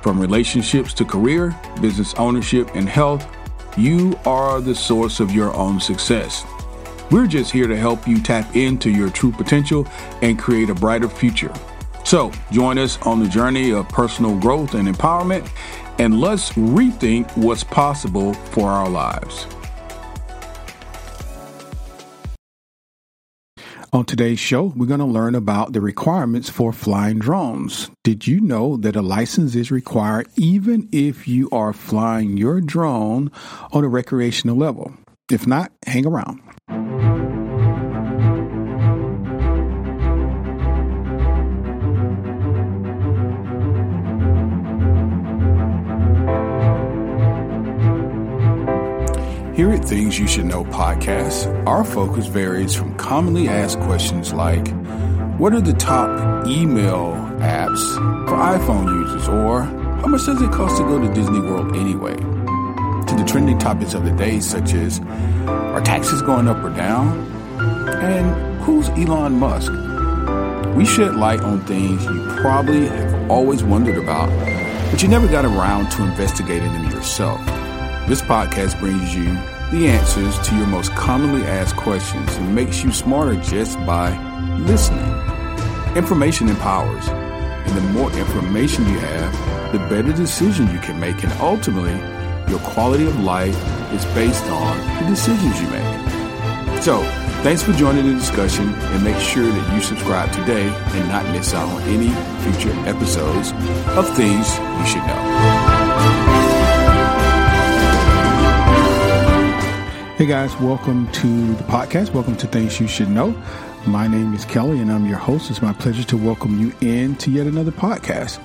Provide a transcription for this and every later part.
From relationships to career, business ownership, and health, you are the source of your own success. We're just here to help you tap into your true potential and create a brighter future. So join us on the journey of personal growth and empowerment, and let's rethink what's possible for our lives. On today's show, we're going to learn about the requirements for flying drones. Did you know that a license is required even if you are flying your drone on a recreational level? If not, hang around. Here at Things You Should Know podcast, our focus varies from commonly asked questions like, what are the top email apps for iPhone users? Or how much does it cost to go to Disney World anyway? To the trending topics of the day, such as, are taxes going up or down? And who's Elon Musk? We shed light on things you probably have always wondered about, but you never got around to investigating them yourself. This podcast brings you the answers to your most commonly asked questions and makes you smarter just by listening. Information empowers, and the more information you have, the better decision you can make, and ultimately, your quality of life is based on the decisions you make. So, thanks for joining the discussion, and make sure that you subscribe today and not miss out on any future episodes of Things You Should Know. Hey guys, welcome to the podcast. Welcome to Things You Should Know. My name is Kelly and I'm your host. It's my pleasure to welcome you in to yet another podcast.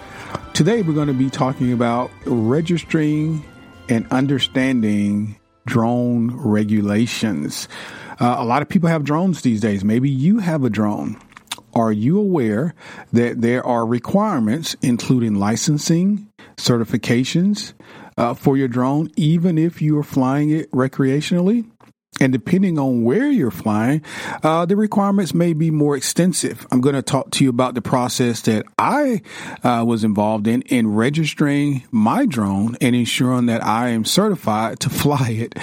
Today we're going to be talking about registering and understanding drone regulations. A lot of people have drones these days. Maybe you have a drone. Are you aware that there are requirements, including licensing, certifications, for your drone, even if you are flying it recreationally? And depending on where you're flying, the requirements may be more extensive. I'm going to talk to you about the process that I was involved in registering my drone and ensuring that I am certified to fly it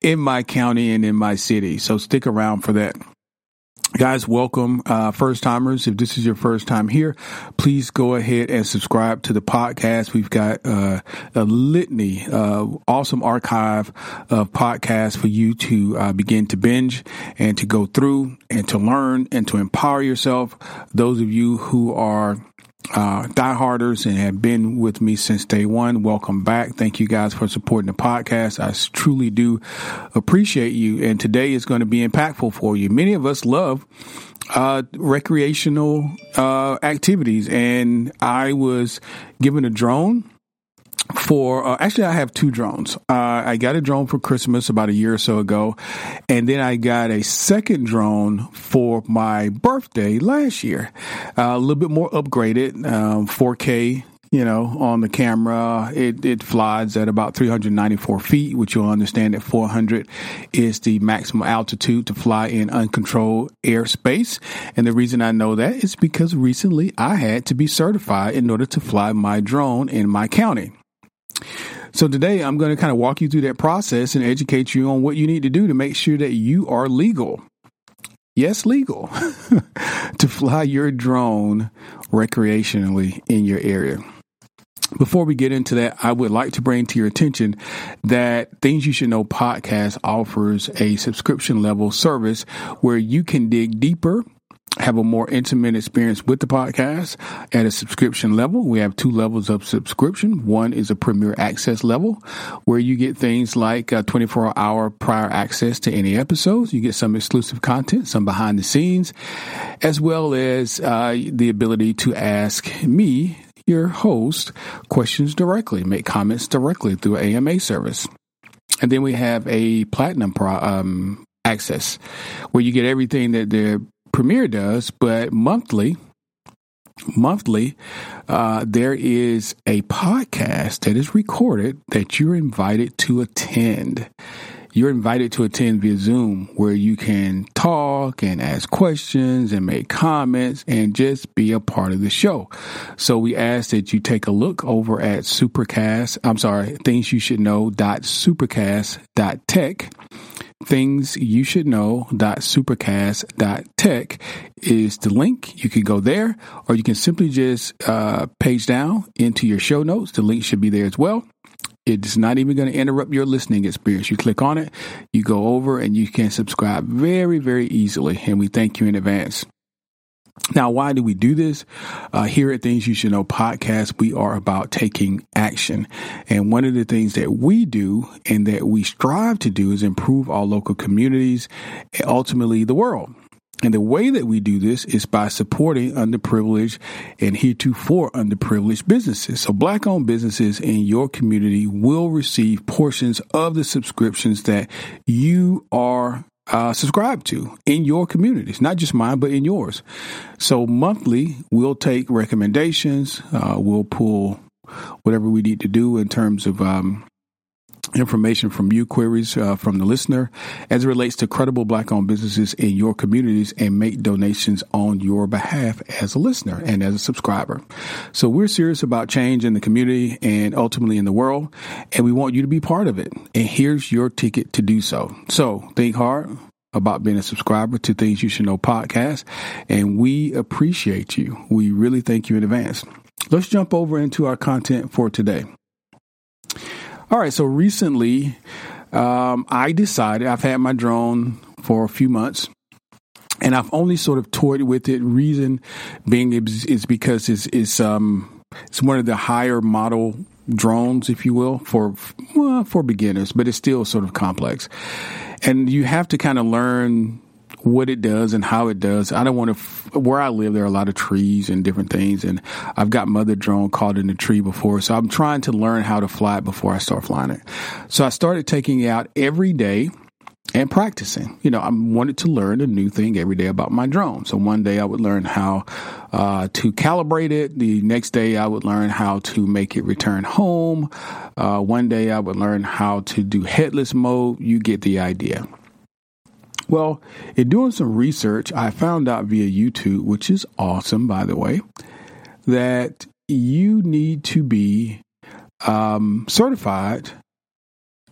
in my county and in my city. So stick around for that. Guys, welcome, first timers. If this is your first time here, please go ahead and subscribe to the podcast. We've got a litany, awesome archive of podcasts for you to begin to binge and to go through and to learn and to empower yourself. Those of you who are dieharders and have been with me since day one, welcome back. Thank you guys for supporting the podcast. I truly do appreciate you. And today is going to be impactful for you. Many of us love recreational activities. And I was given a drone for, actually I have two drones. I got a drone for Christmas about a year or so ago. And then I got a second drone for my birthday last year. A little bit more upgraded, 4K, you know, on the camera. It flies at about 394 feet, which you'll understand that 400 is the maximum altitude to fly in uncontrolled airspace. And the reason I know that is because recently I had to be certified in order to fly my drone in my county. So today I'm going to kind of walk you through that process and educate you on what you need to do to make sure that you are legal. Yes, legal to fly your drone recreationally in your area. Before we get into that, I would like to bring to your attention that Things You Should Know podcast offers a subscription level service where you can dig deeper, have a more intimate experience with the podcast at a subscription level. We have two levels of subscription. One is a premier access level where you get things like 24-hour prior access to any episodes. You get some exclusive content, some behind the scenes, as well as the ability to ask me your host questions directly, make comments directly through AMA service. And then we have a platinum access where you get everything that the Premier does, but monthly, there is a podcast that is recorded that you're invited to attend. You're invited to attend via Zoom, where you can talk and ask questions and make comments and just be a part of the show. So we ask that you take a look over at thingsyousshouldknow.supercast.tech. thingsyousshouldknow.supercast.tech is the link. You can go there, or you can simply just page down into your show notes. The link should be there as well. It's not even going to interrupt your listening experience. You click on it, you go over, and you can subscribe very, very easily. And we thank you in advance. Now, why do we do this? Here at Things You Should Know podcast, we are about taking action. And one of the things that we do and that we strive to do is improve our local communities and ultimately the world. And the way that we do this is by supporting underprivileged and heretofore underprivileged businesses. So Black-owned businesses in your community will receive portions of the subscriptions that you are subscribe to in your communities, not just mine, but in yours. So monthly, we'll take recommendations. We'll pull whatever we need to do in terms of information from you, queries from the listener, as it relates to credible Black-owned businesses in your communities, and make donations on your behalf as a listener and as a subscriber. So we're serious about change in the community and ultimately in the world, and we want you to be part of it. And here's your ticket to do so. So think hard about being a subscriber to Things You Should Know podcast, and we appreciate you. We really thank you in advance. Let's jump over into our content for today. All right. So recently, I decided, I've had my drone for a few months, and I've only sort of toyed with it. Reason being is because it's one of the higher model drones, if you will, for beginners, but it's still sort of complex, and you have to kind of learn what it does and how it does. I don't want to, where I live, there are a lot of trees and different things. And I've got mother drone caught in a tree before. So I'm trying to learn how to fly it before I start flying it. So I started taking it out every day and practicing. You know, I wanted to learn a new thing every day about my drone. So one day I would learn how to calibrate it. The next day I would learn how to make it return home. One day I would learn how to do headless mode. You get the idea. Well, in doing some research, I found out via YouTube, which is awesome, by the way, that you need to be certified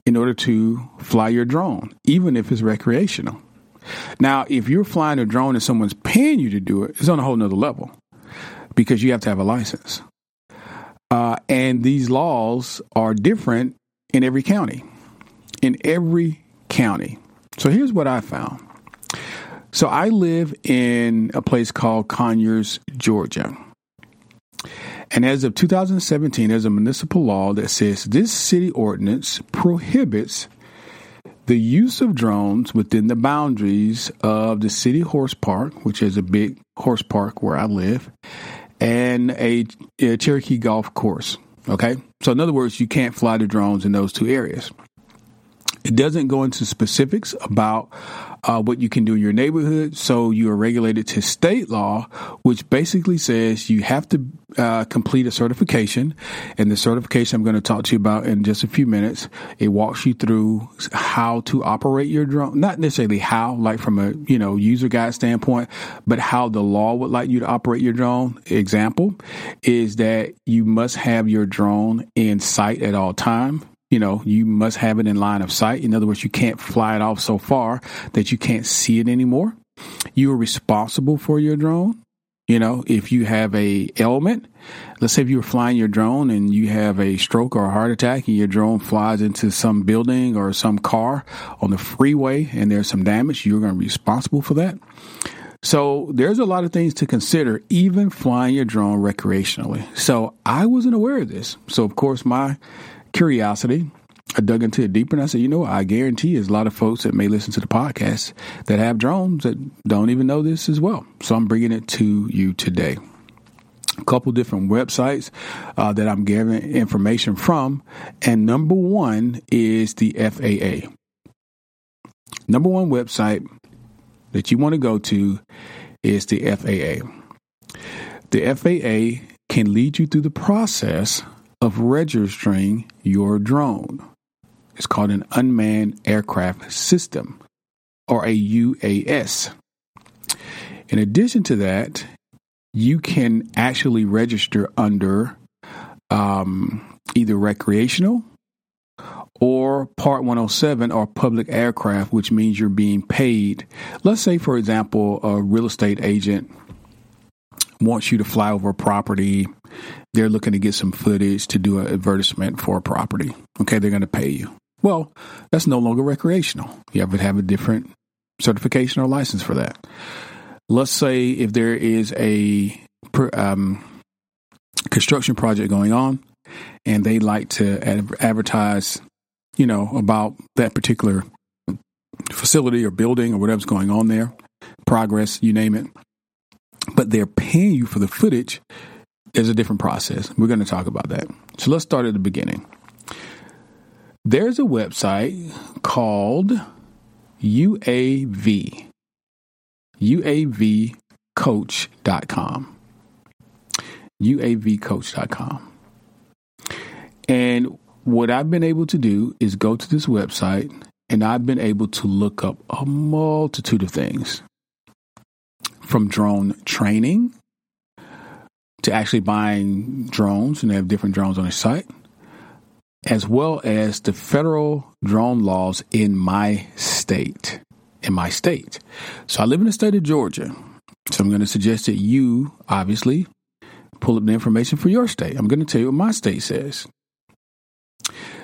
in order to fly your drone, even if it's recreational. Now, if you're flying a drone and someone's paying you to do it, it's on a whole nother level, because you have to have a license. And these laws are different in every county, So here's what I found. So I live in a place called Conyers, Georgia. And as of 2017, there's a municipal law that says this city ordinance prohibits the use of drones within the boundaries of the city horse park, which is a big horse park where I live, and a Cherokee golf course. Okay. So in other words, you can't fly the drones in those two areas. It doesn't go into specifics about what you can do in your neighborhood. So you are regulated to state law, which basically says you have to complete a certification. And the certification I'm going to talk to you about in just a few minutes, it walks you through how to operate your drone. Not necessarily how, like from a, you know, user guide standpoint, but how the law would like you to operate your drone. Example is that you must have your drone in sight at all time. You know, you must have it in line of sight. In other words, you can't fly it off so far that you can't see it anymore. You are responsible for your drone. You know, if you have a ailment, let's say if you were flying your drone and you have a stroke or a heart attack and your drone flies into some building or some car on the freeway and there's some damage, you're going to be responsible for that. So there's a lot of things to consider, even flying your drone recreationally. So I wasn't aware of this. So, of course, my curiosity, I dug into it deeper, and I said, you know, I guarantee there's a lot of folks that may listen to the podcast that have drones that don't even know this as well. So I'm bringing it to you today. a couple different websites that I'm getting information from. And number one is the FAA. Number one website that you want to go to is the FAA. The FAA can lead you through the process of registering your drone. It's called an Unmanned Aircraft System, or a UAS. In addition to that, you can actually register under either recreational or Part 107 or public aircraft, which means you're being paid. Let's say, for example, a real estate agent wants you to fly over a property. They're looking to get some footage to do an advertisement for a property. Okay, they're going to pay you. Well, that's no longer recreational. You have to have a different certification or license for that. Let's say if there is a construction project going on and they like to advertise, you know, about that particular facility or building or whatever's going on there, progress, you name it, but they're paying you for the footage, is a different process. We're going to talk about that. So let's start at the beginning. There's a website called UAVcoach.com. UAVcoach.com. And what I've been able to do is go to this website, and I've been able to look up a multitude of things, from drone training to actually buying drones, and they have different drones on their site, as well as the federal drone laws in my state. So I live in the state of Georgia. So I'm going to suggest that you obviously pull up the information for your state. I'm going to tell you what my state says.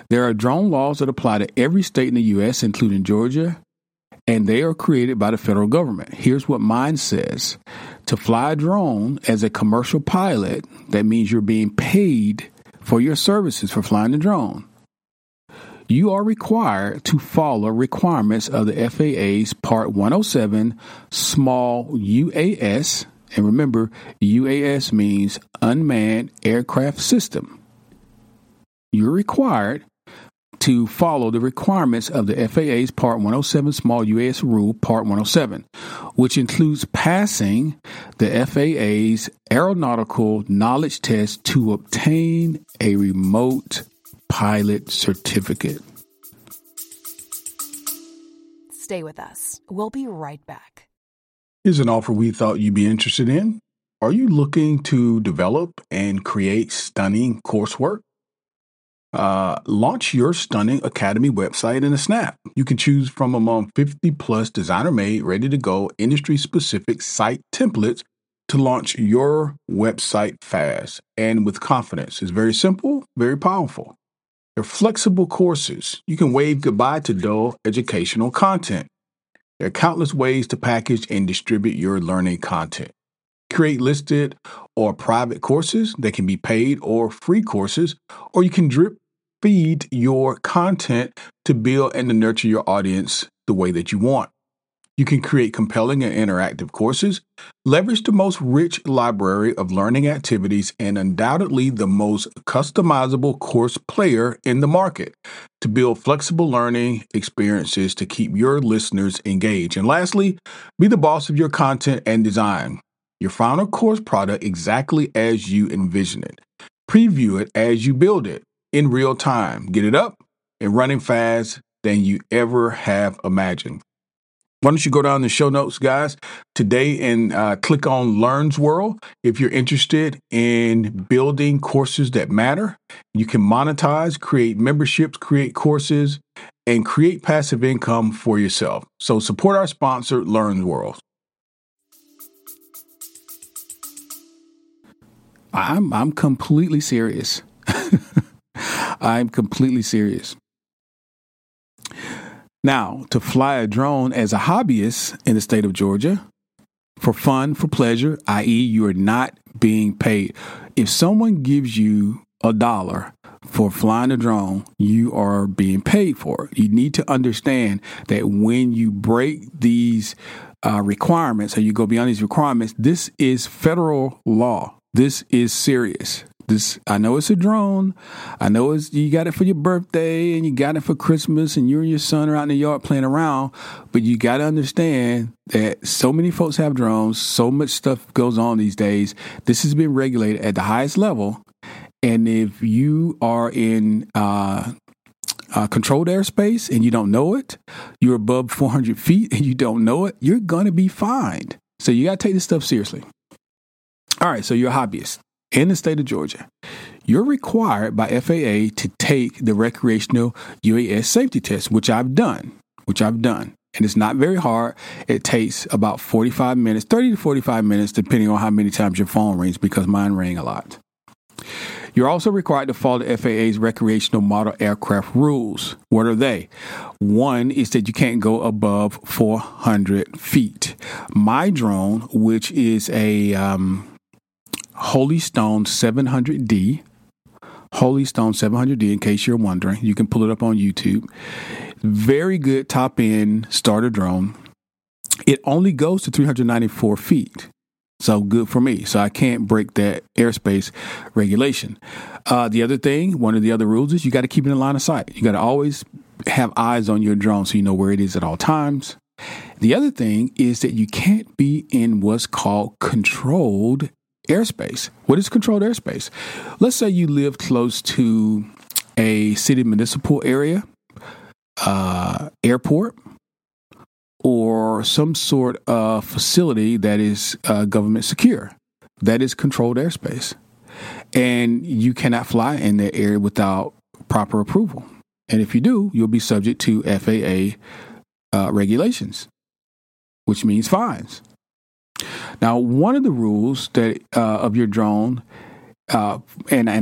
There are drone laws that apply to every state in the U.S., including Georgia, and they are created by the federal government. Here's what mine says. To fly a drone as a commercial pilot, that means you're being paid for your services for flying the drone. You are required to follow requirements of the FAA's Part 107 small UAS. And remember, UAS means Unmanned Aircraft System. You're required to follow the requirements of the FAA's Part 107 small UAS rule, Part 107, which includes passing the FAA's aeronautical knowledge test to obtain a remote pilot certificate. Stay with us. We'll be right back. Here's an offer we thought you'd be interested in. Are you looking to develop and create stunning coursework? Launch your Stunning Academy website in a snap. You can choose from among 50 plus designer-made, ready-to-go, industry-specific site templates to launch your website fast and with confidence. It's very simple, very powerful. They're flexible courses. You can wave goodbye to dull educational content. There are countless ways to package and distribute your learning content. Create listed or private courses that can be paid or free courses, or you can drip feed your content to build and to nurture your audience the way that you want. You can create compelling and interactive courses, leverage the most rich library of learning activities, and undoubtedly the most customizable course player in the market to build flexible learning experiences to keep your listeners engaged. And lastly, be the boss of your content and design your final course product exactly as you envision it. Preview it as you build it in real time. Get it up and running fast than you ever have imagined. Why don't you go down the show notes, guys, today and click on Learn's World. If you're interested in building courses that matter, you can monetize, create memberships, create courses, and create passive income for yourself. So support our sponsor, Learn's World. I'm completely serious. I'm completely serious. Now, to fly a drone as a hobbyist in the state of Georgia for fun, for pleasure, i.e. you are not being paid. If someone gives you $1 for flying a drone, you are being paid for it. You need to understand that when you break these requirements, or you go beyond these requirements, this is federal law. This is serious. This, I know it's a drone. I know it's, you got it for your birthday and you got it for Christmas and you and your son are out in the yard playing around. But you got to understand that so many folks have drones. So much stuff goes on these days. This has been regulated at the highest level. And if you are in controlled airspace and you don't know it, you're above 400 feet and you don't know it, you're going to be fined. So you got to take this stuff seriously. All right. So you're a hobbyist. In the state of Georgia, you're required by FAA to take the recreational UAS safety test, which I've done. And it's not very hard. It takes about 45 minutes, 30 to 45 minutes, depending on how many times your phone rings, because mine rang a lot. You're also required to follow the FAA's recreational model aircraft rules. What are they? One is that you can't go above 400 feet. My drone, which is a Holy Stone 700D. Holy Stone 700D, in case you're wondering. You can pull it up on YouTube. Very good top-end starter drone. It only goes to 394 feet. So good for me. So I can't break that airspace regulation. The other thing, one of the other rules is you got to keep it in line of sight. You got to always have eyes on your drone so you know where it is at all times. The other thing is that you can't be in what's called controlled airspace. What is controlled airspace? Let's say you live close to a city municipal area, airport, or some sort of facility that is government secure. That is controlled airspace. And you cannot fly in that area without proper approval. And if you do, you'll be subject to FAA regulations, which means fines. Now, one of the rules that of your drone, and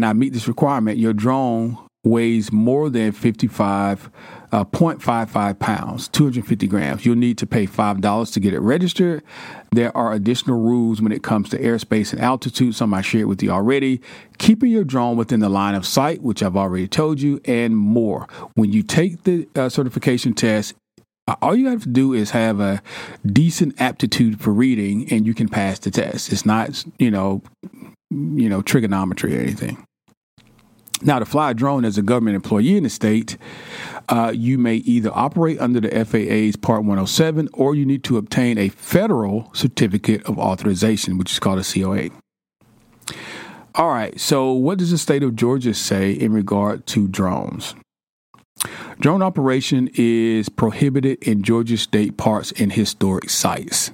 I meet this requirement, your drone weighs more than 55.55 pounds, 250 grams. You'll need to pay $5 to get it registered. There are additional rules when it comes to airspace and altitude, some I shared with you already. Keeping your drone within the line of sight, which I've already told you, and more. When you take the certification test, all you have to do is have a decent aptitude for reading and you can pass the test. It's not, you know, trigonometry or anything. Now, to fly a drone as a government employee in the state, you may either operate under the FAA's Part 107 or you need to obtain a federal certificate of authorization, which is called a COA. All right. So what does the state of Georgia say in regard to drones? Drone operation is prohibited in Georgia state parks and historic sites.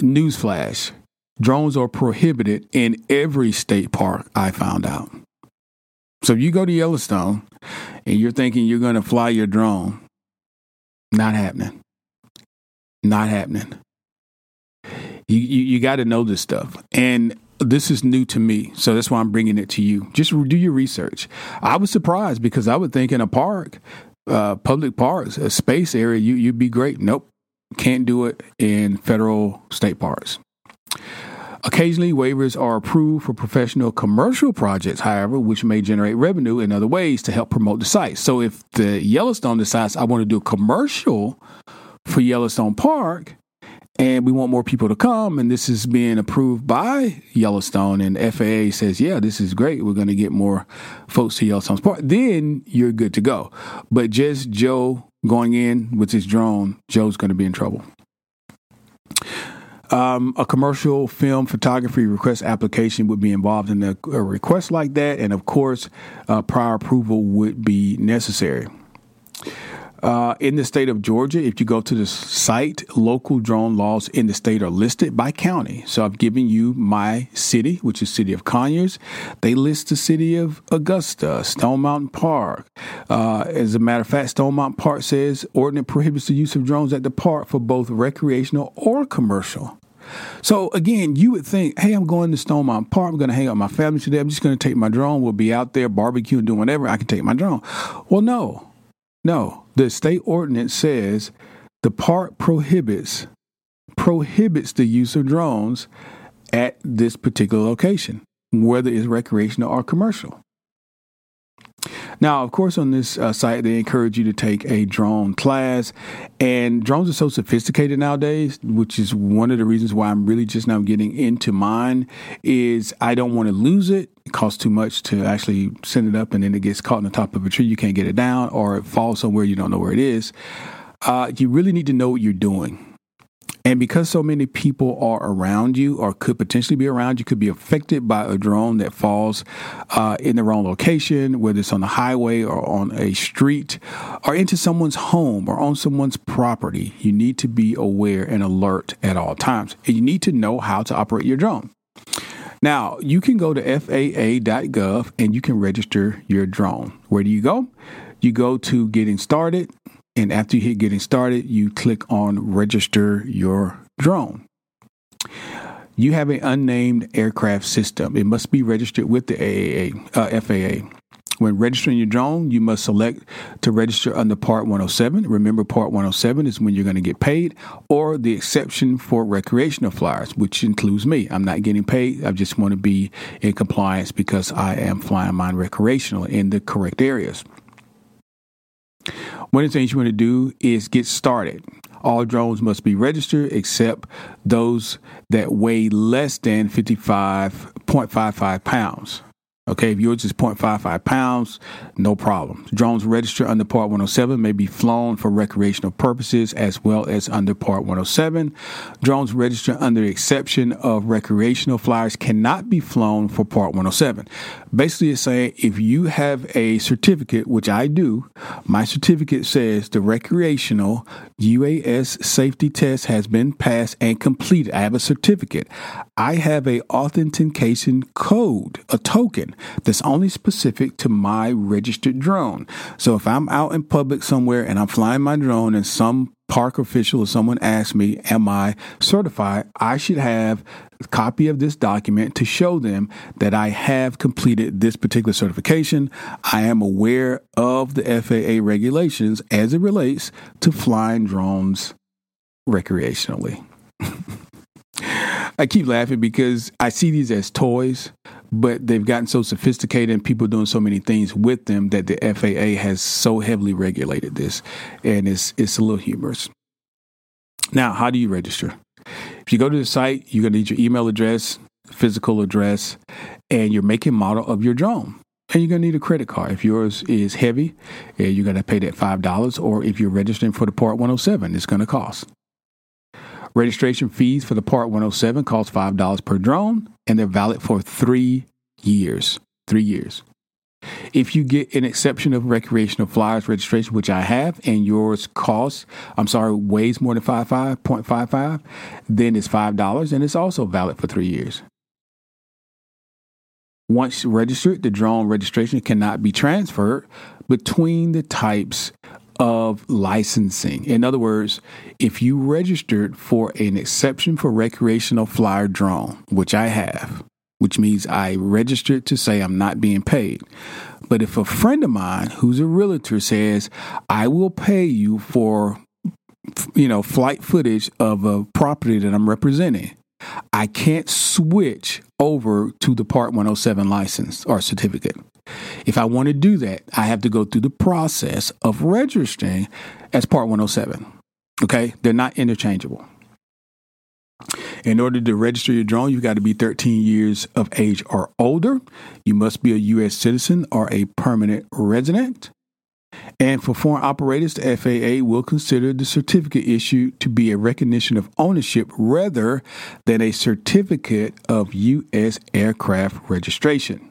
Newsflash, drones are prohibited in every state park, I found out. So you go to Yellowstone and you're thinking you're going to fly your drone. Not happening. Not happening. You got to know this stuff. And this is new to me, so that's why I'm bringing it to you. Just do your research. I was surprised because I would think in a park, public parks, a space area, you'd be great. Nope, can't do it in federal state parks. Occasionally, waivers are approved for professional commercial projects, however, which may generate revenue in other ways to help promote the site. So if the Yellowstone decides I want to do a commercial for Yellowstone Park, and we want more people to come, and this is being approved by Yellowstone, and FAA says, yeah, this is great. We're going to get more folks to Yellowstone's park. Then you're good to go. But just Joe going in with his drone, Joe's going to be in trouble. A commercial film photography request application would be involved in a request like that. And, of course, prior approval would be necessary. In the state of Georgia, if you go to the site, local drone laws in the state are listed by county. So I've given you my city, which is City of Conyers. They list the City of Augusta, Stone Mountain Park. As a matter of fact, Stone Mountain Park says ordinance prohibits the use of drones at the park for both recreational or commercial. So, again, you would think, hey, I'm going to Stone Mountain Park. I'm going to hang out with my family today. I'm just going to take my drone. We'll be out there barbecuing, doing whatever. I can take my drone. Well, no. The state ordinance says the park prohibits the use of drones at this particular location, whether it's recreational or commercial. Now, of course, on this site, they encourage you to take a drone class. And drones are so sophisticated nowadays, which is one of the reasons why I'm really just now getting into mine, is I don't want to lose it. It costs too much to actually send it up, and then it gets caught in the top of a tree. You can't get it down, or it falls somewhere you don't know where it is. You really need to know what you're doing. And because so many people are around you or could potentially be around you, could be affected by a drone that falls in the wrong location, whether it's on the highway or on a street or into someone's home or on someone's property, you need to be aware and alert at all times. And you need to know how to operate your drone. Now, you can go to FAA.gov and you can register your drone. Where do you go? You go to Getting Started. And after you hit Getting Started, you click on Register Your Drone. You have an unnamed aircraft system. It must be registered with the FAA. When registering your drone, you must select to register under Part 107. Remember, Part 107 is when you're going to get paid, or the exception for recreational flyers, which includes me. I'm not getting paid. I just want to be in compliance because I am flying mine recreational in the correct areas. One of the things you want to do is get started. All drones must be registered except those that weigh less than 55.55 pounds. Okay, if yours is 0.55 pounds, no problem. Drones registered under Part 107 may be flown for recreational purposes as well as under Part 107. Drones registered under the exception of recreational flyers cannot be flown for Part 107. Basically, it's saying if you have a certificate, which I do, my certificate says the recreational UAS safety test has been passed and completed. I have a certificate. I have an authentication code, a token, that's only specific to my registered drone. So if I'm out in public somewhere and I'm flying my drone and some park official or someone asks me, am I certified? I should have a copy of this document to show them that I have completed this particular certification. I am aware of the FAA regulations as it relates to flying drones recreationally. I keep laughing because I see these as toys, but they've gotten so sophisticated and people doing so many things with them that the FAA has so heavily regulated this, and it's a little humorous. Now, how do you register? If you go to the site, you're going to need your email address, physical address, and your make and model of your drone. And you're going to need a credit card. If yours is heavy, you're going to pay that $5, or if you're registering for the Part 107, it's going to cost. Registration fees for the Part 107 cost $5 per drone, and they're valid for 3 years. 3 years. If you get an exception of recreational flyers registration, which I have, and yours weighs more than 55.55, then it's $5, and it's also valid for 3 years. Once registered, the drone registration cannot be transferred between the types of licensing. In other words, if you registered for an exception for recreational flyer drone, which I have, which means I registered to say I'm not being paid. But if a friend of mine who's a realtor says, I will pay you for, flight footage of a property that I'm representing, I can't switch over to the Part 107 license or certificate. If I want to do that, I have to go through the process of registering as Part 107. Okay, they're not interchangeable. In order to register your drone, you've got to be 13 years of age or older. You must be a U.S. citizen or a permanent resident. And for foreign operators, the FAA will consider the certificate issued to be a recognition of ownership rather than a certificate of U.S. aircraft registration.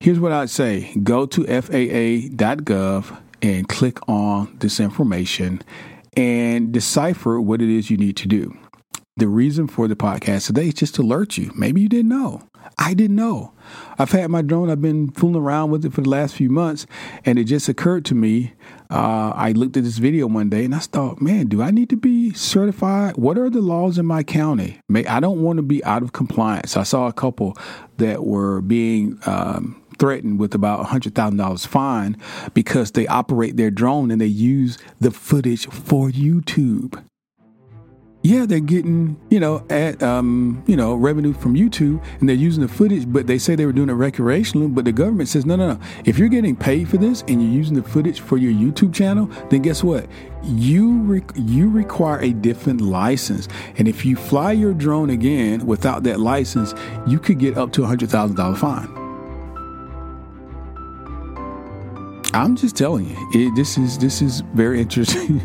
Here's what I'd say. Go to FAA.gov and click on this information and decipher what it is you need to do. The reason for the podcast today is just to alert you. Maybe you didn't know. I didn't know. I've had my drone. I've been fooling around with it for the last few months, and it just occurred to me. I looked at this video one day, and I thought, man, do I need to be certified? What are the laws in my county? I don't want to be out of compliance. I saw a couple that were being threatened with about $100,000 fine because they operate their drone and they use the footage for YouTube. yeah, they're getting, revenue from YouTube, and they're using the footage, but they say they were doing it recreationally, but the government says, no. If you're getting paid for this and you're using the footage for your YouTube channel, then guess what? You require a different license. And if you fly your drone again without that license, you could get up to $100,000 fine. I'm just telling you, this is very interesting.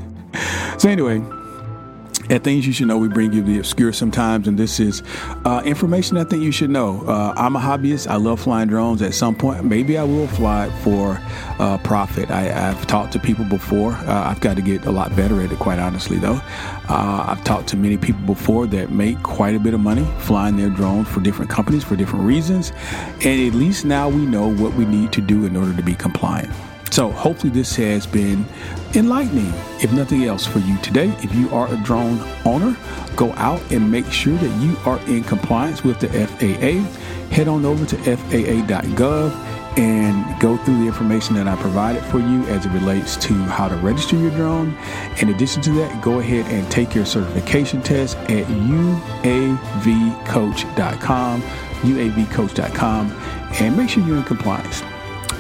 So anyway, at Things You Should Know, we bring you the obscure sometimes, and this is information I think you should know. I'm a hobbyist. I love flying drones. At some point, maybe I will fly for profit. I've talked to people before. I've got to get a lot better at it, quite honestly, though. I've talked to many people before that make quite a bit of money flying their drones for different companies for different reasons, and at least now we know what we need to do in order to be compliant. So hopefully this has been enlightening, if nothing else, for you today. If you are a drone owner, go out and make sure that you are in compliance with the FAA. Head on over to FAA.gov and go through the information that I provided for you as it relates to how to register your drone. In addition to that, go ahead and take your certification test at UAVcoach.com, and make sure you're in compliance.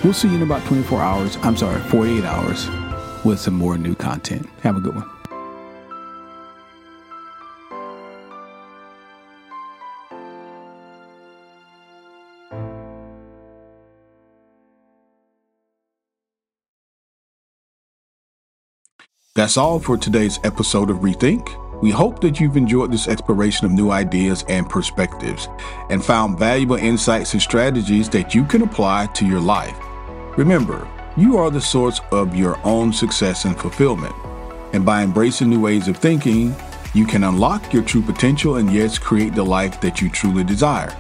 We'll see you in about 48 hours with some more new content. Have a good one. That's all for today's episode of Rethink. We hope that you've enjoyed this exploration of new ideas and perspectives and found valuable insights and strategies that you can apply to your life. Remember, you are the source of your own success and fulfillment. And by embracing new ways of thinking, you can unlock your true potential and, yes, create the life that you truly desire.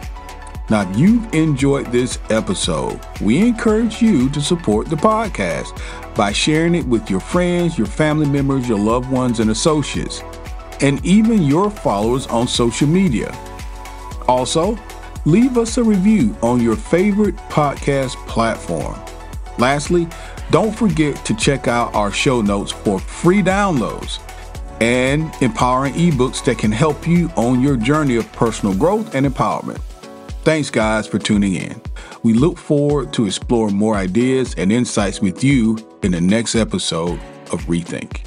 Now, if you've enjoyed this episode, we encourage you to support the podcast by sharing it with your friends, your family members, your loved ones, and associates, and even your followers on social media. Also, leave us a review on your favorite podcast platform. Lastly, don't forget to check out our show notes for free downloads and empowering ebooks that can help you on your journey of personal growth and empowerment. Thanks, guys, for tuning in. We look forward to exploring more ideas and insights with you in the next episode of Rethink.